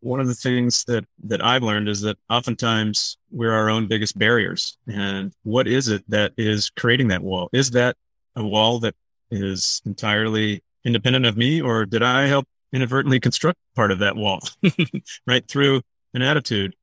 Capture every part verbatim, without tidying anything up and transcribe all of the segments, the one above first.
one of the things that, that I've learned is that oftentimes we're our own biggest barriers. And what is it that is creating that wall? Is that a wall that is entirely independent of me, or did I help inadvertently construct part of that wall, right? Through an attitude,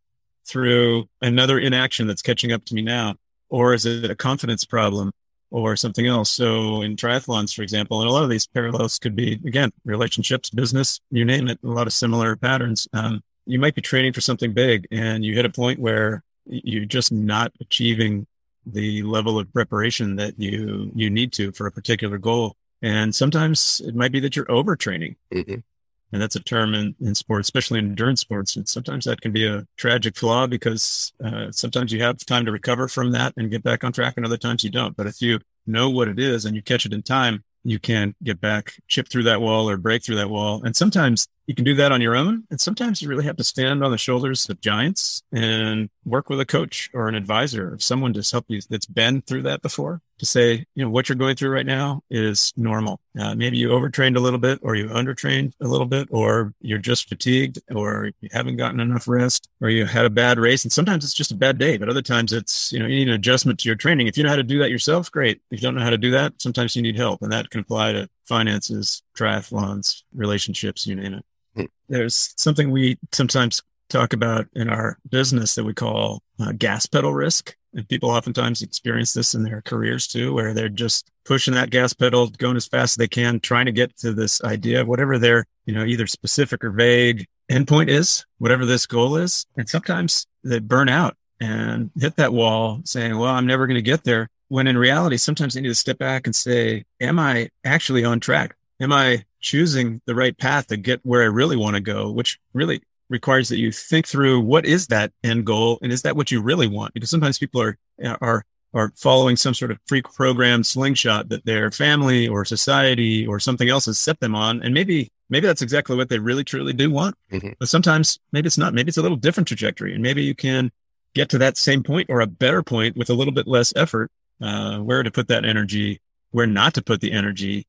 through another inaction that's catching up to me now, or is it a confidence problem or something else? So in triathlons, for example, and a lot of these parallels could be, again, relationships, business, you name it, a lot of similar patterns. Um, you might be training for something big and you hit a point where you're just not achieving the level of preparation that you, you need to for a particular goal. And sometimes it might be that you're overtraining. Mm-hmm. And that's a term in, in sports, especially in endurance sports. And sometimes that can be a tragic flaw because uh, sometimes you have time to recover from that and get back on track, and other times you don't. But if you know what it is and you catch it in time, you can get back, chip through that wall or break through that wall. And sometimes you can do that on your own. And sometimes you really have to stand on the shoulders of giants and work with a coach or an advisor or someone to help you that's been through that before, to say, you know, what you're going through right now is normal. Uh, maybe you overtrained a little bit, or you undertrained a little bit, or you're just fatigued, or you haven't gotten enough rest, or you had a bad race. And sometimes it's just a bad day, but other times it's, you know, you need an adjustment to your training. If you know how to do that yourself, great. If you don't know how to do that, sometimes you need help. And that can apply to finances, triathlons, relationships, you name it. Hmm. There's something we sometimes talk about in our business that we call uh, gas pedal risk. And people oftentimes experience this in their careers too, where they're just pushing that gas pedal, going as fast as they can, trying to get to this idea of whatever their, you know, either specific or vague endpoint is, whatever this goal is. And sometimes they burn out and hit that wall saying, well, I'm never going to get there. When in reality, sometimes they need to step back and say, am I actually on track? Am I choosing the right path to get where I really want to go, which really requires that you think through what is that end goal, and is that what you really want? Because sometimes people are are are following some sort of pre-programmed slingshot that their family or society or something else has set them on, and maybe maybe that's exactly what they really truly do want. Mm-hmm. But sometimes maybe it's not. Maybe it's a little different trajectory, and maybe you can get to that same point or a better point with a little bit less effort. Uh, where to put that energy, where not to put the energy,